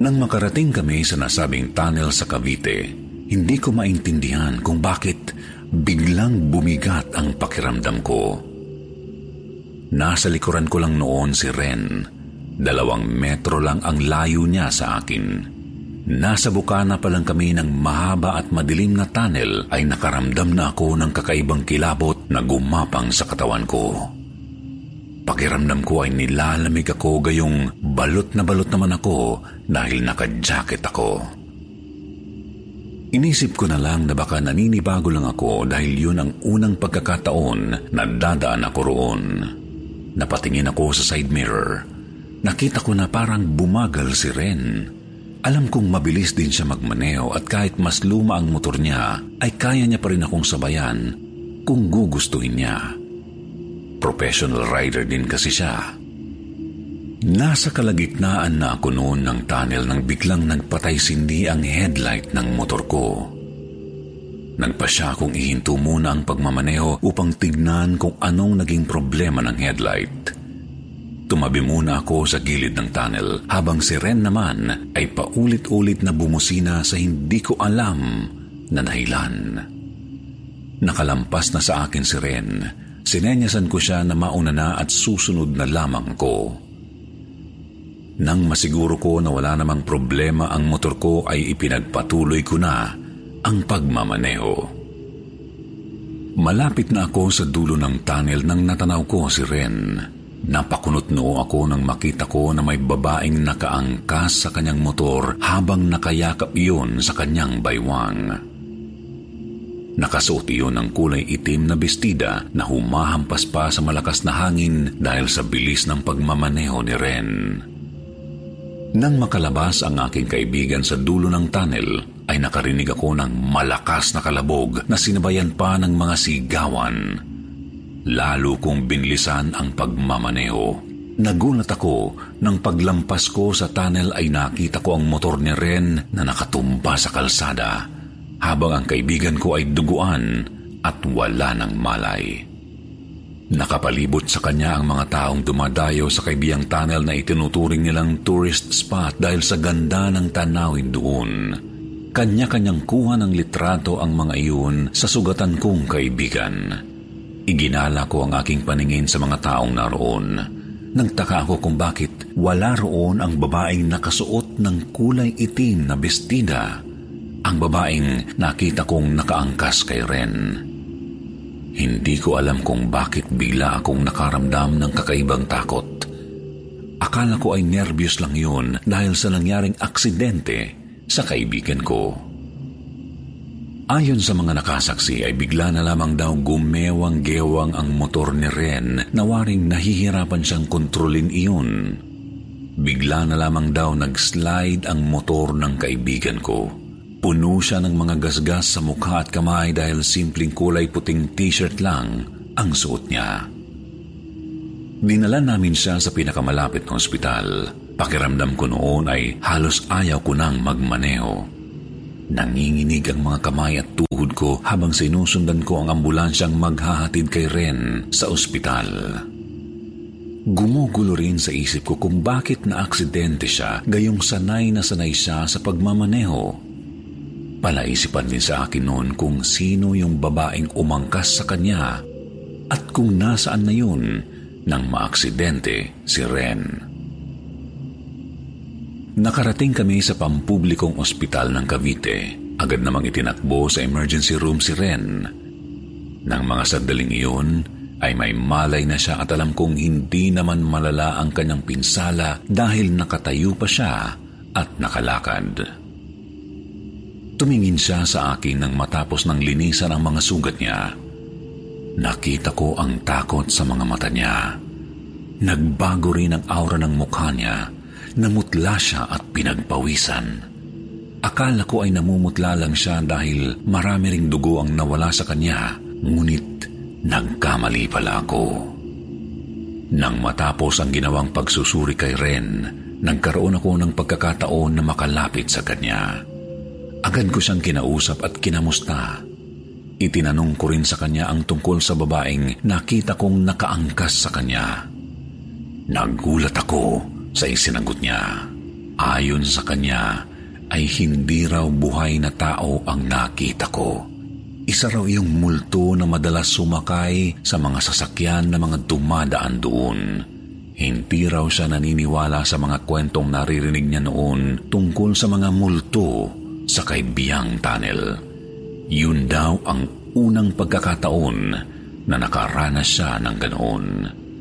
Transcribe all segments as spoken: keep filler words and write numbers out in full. Nang makarating kami sa nasabing tunnel sa Cavite, hindi ko maintindihan kung bakit biglang bumigat ang pakiramdam ko. Nasa likuran ko lang noon si Ren. Dalawang metro lang ang layo niya sa akin. Nasa bukana pa lang kami ng mahaba at madilim na tunnel ay nakaramdam na ako ng kakaibang kilabot na gumapang sa katawan ko. Pakiramdam ko ay nilalamig ako gayong balot na balot naman ako dahil nakajacket ako. Inisip ko na lang na baka naninibago lang ako dahil yun ang unang pagkakataon na dadaan ako roon. Napatingin ako sa side mirror. Nakita ko na parang bumagal si Ren. Alam kong mabilis din siya magmaneho at kahit mas luma ang motor niya, ay kaya niya pa rin akong sabayan kung gugustuhin niya. Professional rider din kasi siya. Nasa kalagitnaan na ako noon ng tunnel nang biglang nagpatay-sindi ang headlight ng motor ko. Nagpa siya kung ihinto muna ang pagmamaneho upang tignan kung anong naging problema ng headlight. Tumabi muna ako sa gilid ng tunnel habang si Ren naman ay paulit-ulit na bumusina sa hindi ko alam na dahilan. Nakalampas na sa akin si Ren. Sinenyasan ko siya na mauna na at susunod na lamang ko. Nang masiguro ko na wala namang problema ang motor ko ay ipinagpatuloy ko na ang pagmamaneho. Malapit na ako sa dulo ng tunnel nang natanaw ko si Ren. Napakunot noo ako nang makita ko na may babaeng nakaangkas sa kanyang motor habang nakayakap iyon sa kanyang baywang. Nakasuot iyon ng kulay itim na bestida na humahampas pa sa malakas na hangin dahil sa bilis ng pagmamaneho ni Ren. Nang makalabas ang aking kaibigan sa dulo ng tunnel, ay nakarinig ako ng malakas na kalabog na sinabayan pa ng mga sigawan. Lalo kong binlisan ang pagmamaneho. Nagulat ako nang paglampas ko sa tunnel ay nakita ko ang motor ni Ren na nakatumpa sa kalsada habang ang kaibigan ko ay duguan at wala ng malay. Nakapalibot sa kanya ang mga taong dumadayo sa Kaybiang Tunnel na itinuturing nilang tourist spot dahil sa ganda ng tanawin doon. Kanya-kanyang kuha ng litrato ang mga iyon sa sugatan kong kaibigan. Iginala ko ang aking paningin sa mga taong naroon. Nagtaka ako kung bakit wala roon ang babaeng nakasuot ng kulay itim na bestida, ang babaeng nakita kong nakaangkas kay Ren. Hindi ko alam kung bakit bigla akong nakaramdam ng kakaibang takot. Akala ko ay nervyos lang yun dahil sa nangyaring aksidente sa kaibigan ko. Ayon sa mga nakasaksi ay bigla na lamang daw gumewang-gewang ang motor ni Ren na waring nahihirapan siyang kontrolin iyon. Bigla na lamang daw nag-slide ang motor ng kaibigan ko. Puno siya ng mga gasgas sa mukha at kamay dahil simpleng kulay puting t-shirt lang ang suot niya. Dinala namin siya sa pinakamalapit na ospital. Pakiramdam ko noon ay halos ayaw ko nang magmaneho. Nanginginig ang mga kamay at tuhod ko habang sinusundan ko ang ambulansyang maghahatid kay Ren sa ospital. Gumugulo rin sa isip ko kung bakit naaksidente siya gayong sanay na sanay siya sa pagmamaneho. Palaisipan din sa akin noon kung sino yung babaeng umangkas sa kanya at kung nasaan na yun nang maaksidente si Ren. Nakarating kami sa pampublikong ospital ng Cavite. Agad namang itinakbo sa emergency room si Ren. Nang mga sandaling iyon, ay may malay na siya at alam kong hindi naman malala ang kanyang pinsala dahil nakatayo pa siya at nakalakad. Tumingin siya sa akin nang matapos ng linisan ang mga sugat niya. Nakita ko ang takot sa mga mata niya. Nagbago rin ang aura ng mukha niya. Namutla siya at pinagpawisan. Akala ko ay namumutla lang siya dahil marami ring dugo ang nawala sa kanya, ngunit nagkamali pala ako. Nang matapos ang ginawang pagsusuri kay Ren, nagkaroon ako ng pagkakataon na makalapit sa kanya. Agad ko siyang kinausap at kinamusta. Itinanong ko rin sa kanya ang tungkol sa babaeng nakita kong nakaangkas sa kanya. Nagulat ako sa isinagot niya. Ayon sa kanya ay hindi raw buhay na tao ang nakita ko. Isa raw yung multo na madalas sumakay sa mga sasakyan na mga dumadaan doon. Hindi raw siya naniniwala sa mga kwentong naririnig niya noon tungkol sa mga multo sa Kaybiang Tunnel. Yun daw ang unang pagkakataon na nakaranas siya ng ganoon.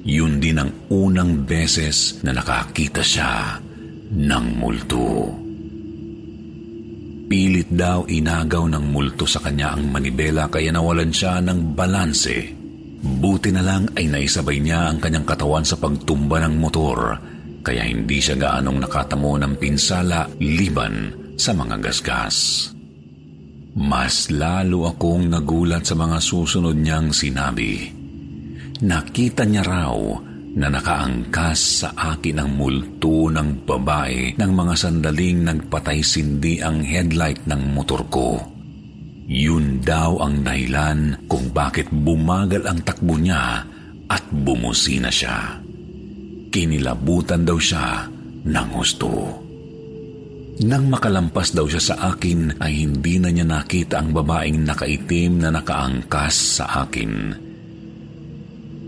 Yun din ang unang beses na nakakita siya ng multo. Pilit daw inagaw ng multo sa kanya ang manibela kaya nawalan siya ng balanse. Buti na lang ay naisabay niya ang kanyang katawan sa pagtumba ng motor kaya hindi siya gaanong nakatamo ng pinsala liban sa mga gasgas. Mas lalo akong nagulat sa mga susunod niyang sinabi. Nakita niya raw na nakaangkas sa akin ang multo ng babae ng mga sandaling nagpatay-sindi ang headlight ng motor ko. Yun daw ang dahilan kung bakit bumagal ang takbo niya at bumusina siya. Kinilabutan daw siya ng husto. Nang makalampas daw siya sa akin ay hindi na niya nakita ang babaeng nakaitim na nakaangkas sa akin.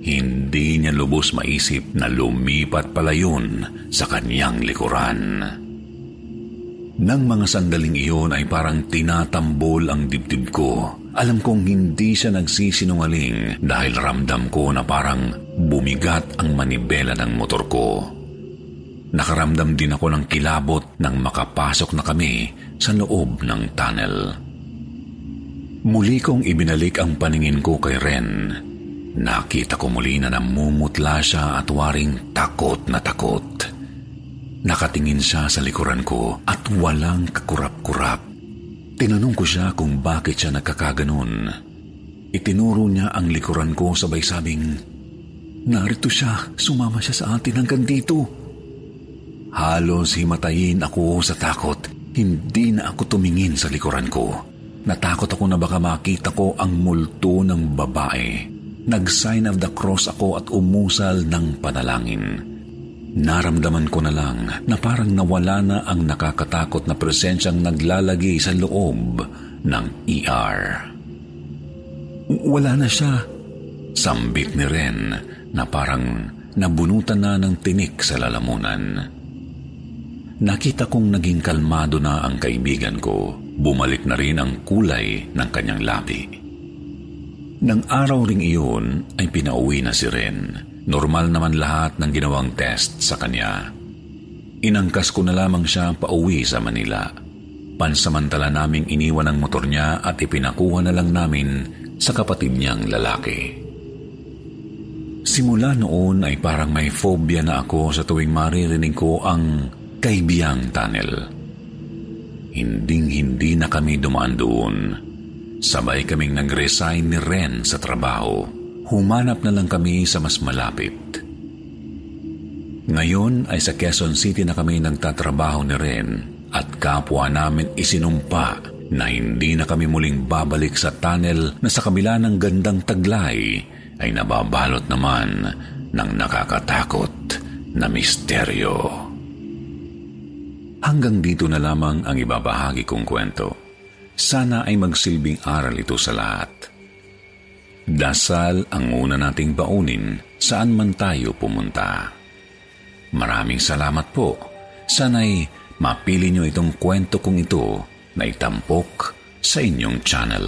Hindi niya lubos maisip na lumipat pala yun sa kanyang likuran. Nang mga sandaling iyon ay parang tinatambol ang dibdib ko. Alam kong hindi siya nagsisinungaling dahil ramdam ko na parang bumigat ang manibela ng motor ko. Nakaramdam din ako ng kilabot nang makapasok na kami sa loob ng tunnel. Muli kong ibinalik ang paningin ko kay Ren. Nakita ko muli na namumutla siya at waring takot na takot. Nakatingin siya sa likuran ko at walang kakurap-kurap. Tinanong ko siya kung bakit siya nagkakaganon. Itinuro niya ang likuran ko sabay sabing, "Narito siya, sumama siya sa atin hanggang dito." Halos himatayin ako sa takot. Hindi na ako tumingin sa likuran ko. Natakot ako na baka makita ko ang multo ng babae. Nag-sign of the cross ako at umusal ng panalangin. Naramdaman ko na lang na parang nawala na ang nakakatakot na presensyang naglalagay sa loob ng E R. Wala na siya, sambit ni Ren na parang nabunutan na ng tinik sa lalamunan. Nakita kong naging kalmado na ang kaibigan ko. Bumalik na rin ang kulay ng kanyang labi. Nang araw ring iyon ay pinauwi na si Ren. Normal naman lahat ng ginawang test sa kanya. Inangkas ko na lamang siya pauwi sa Manila. Pansamantala naming iniwan ang motor niya at ipinakuha na lang namin sa kapatid niyang lalaki. Simula noon ay parang may phobia na ako sa tuwing maririnig ko ang Kaybiang Tunnel. Hinding-hindi na kami dumaan doon. Sabay kaming nag-resign ni Ren sa trabaho. Humanap na lang kami sa mas malapit. Ngayon ay sa Quezon City na kami nagtatrabaho ni Ren at kapwa namin isinumpa na hindi na kami muling babalik sa tunnel na sa kabila ng gandang taglay ay nababalot naman ng nakakatakot na misteryo. Hanggang dito na lamang ang ibabahagi kong kwento. Sana ay magsilbing aral ito sa lahat. Dasal ang una nating baunin saan man tayo pumunta. Maraming salamat po. Sana'y mapili nyo itong kwento kong ito na itampok sa inyong channel.